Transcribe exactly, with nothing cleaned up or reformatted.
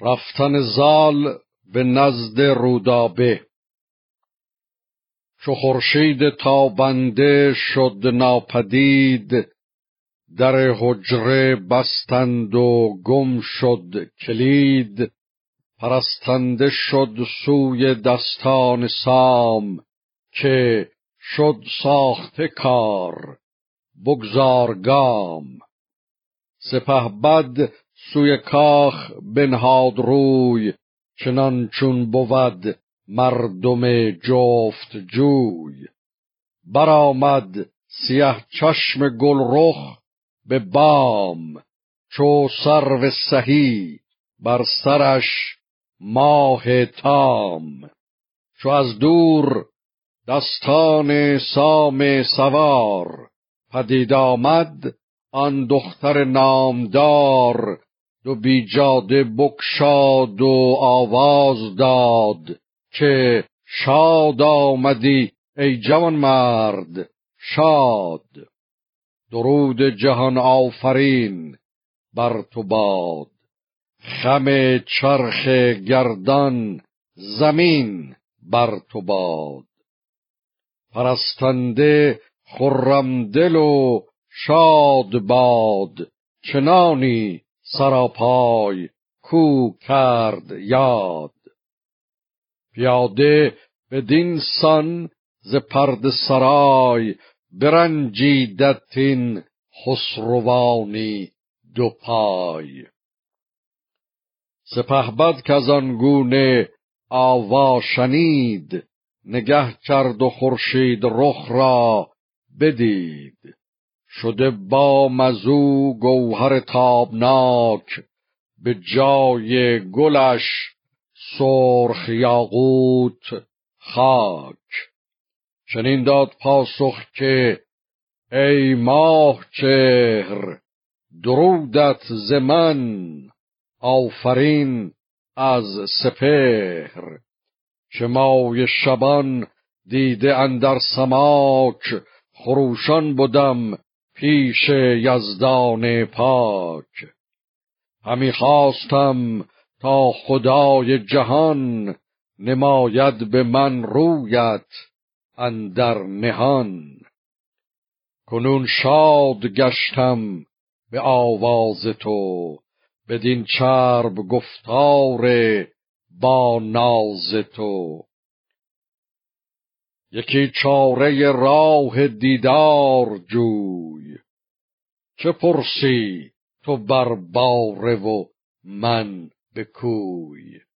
رفتن زال به نزد رودابه. چو خورشید تابنده شد ناپدید، در حجره بستند و گم شد کلید. پرستنده شد سوی دستان سام، که شد ساخته کار بگذار گام. سپهبد سوی کاخ بنهاد روی، چنان چون بود مردم جفت جوی. برآمد سیه چشم گلرخ به بام، چو سرو سهی بر سرش ماه تام. چو از دور دستان سام سوار، پدید آمد آن دختر نامدار. دو بیجاده بکشاد و آواز داد، که شاد آمدی ای جوانمرد شاد. درود جهان آفرین بر تو باد، خم چرخ گردان زمین بر تو باد. پرستنده خرم دل و شاد باد، چنانی سراپای کو کرد یاد. پیاده بدین سان ز پرده سرای، برنجیدت این خسروانی دو پای. سپهبد که از آن گونه آوا شنید، نگه کرد و خورشید رخ را بدید. شده بام از او گوهر تابناک، به جای گلش سرخ یاقوت خاک. چنین داد پاسخ که ای ماه چهر، درودت ز من آفرین از سپهر. چه ماه شبان دیده اندر سماک، خروشان بودم پیش یزدان پاک. همی خواستم تا خدای جهان، نماید به من رویت اندر نهان. کنون شاد گشتم به آواز تو، بدین چرب گفتار با ناز تو. یکی چاره راه دیدار جوی، چه پرسی تو بر باره و من به کوی.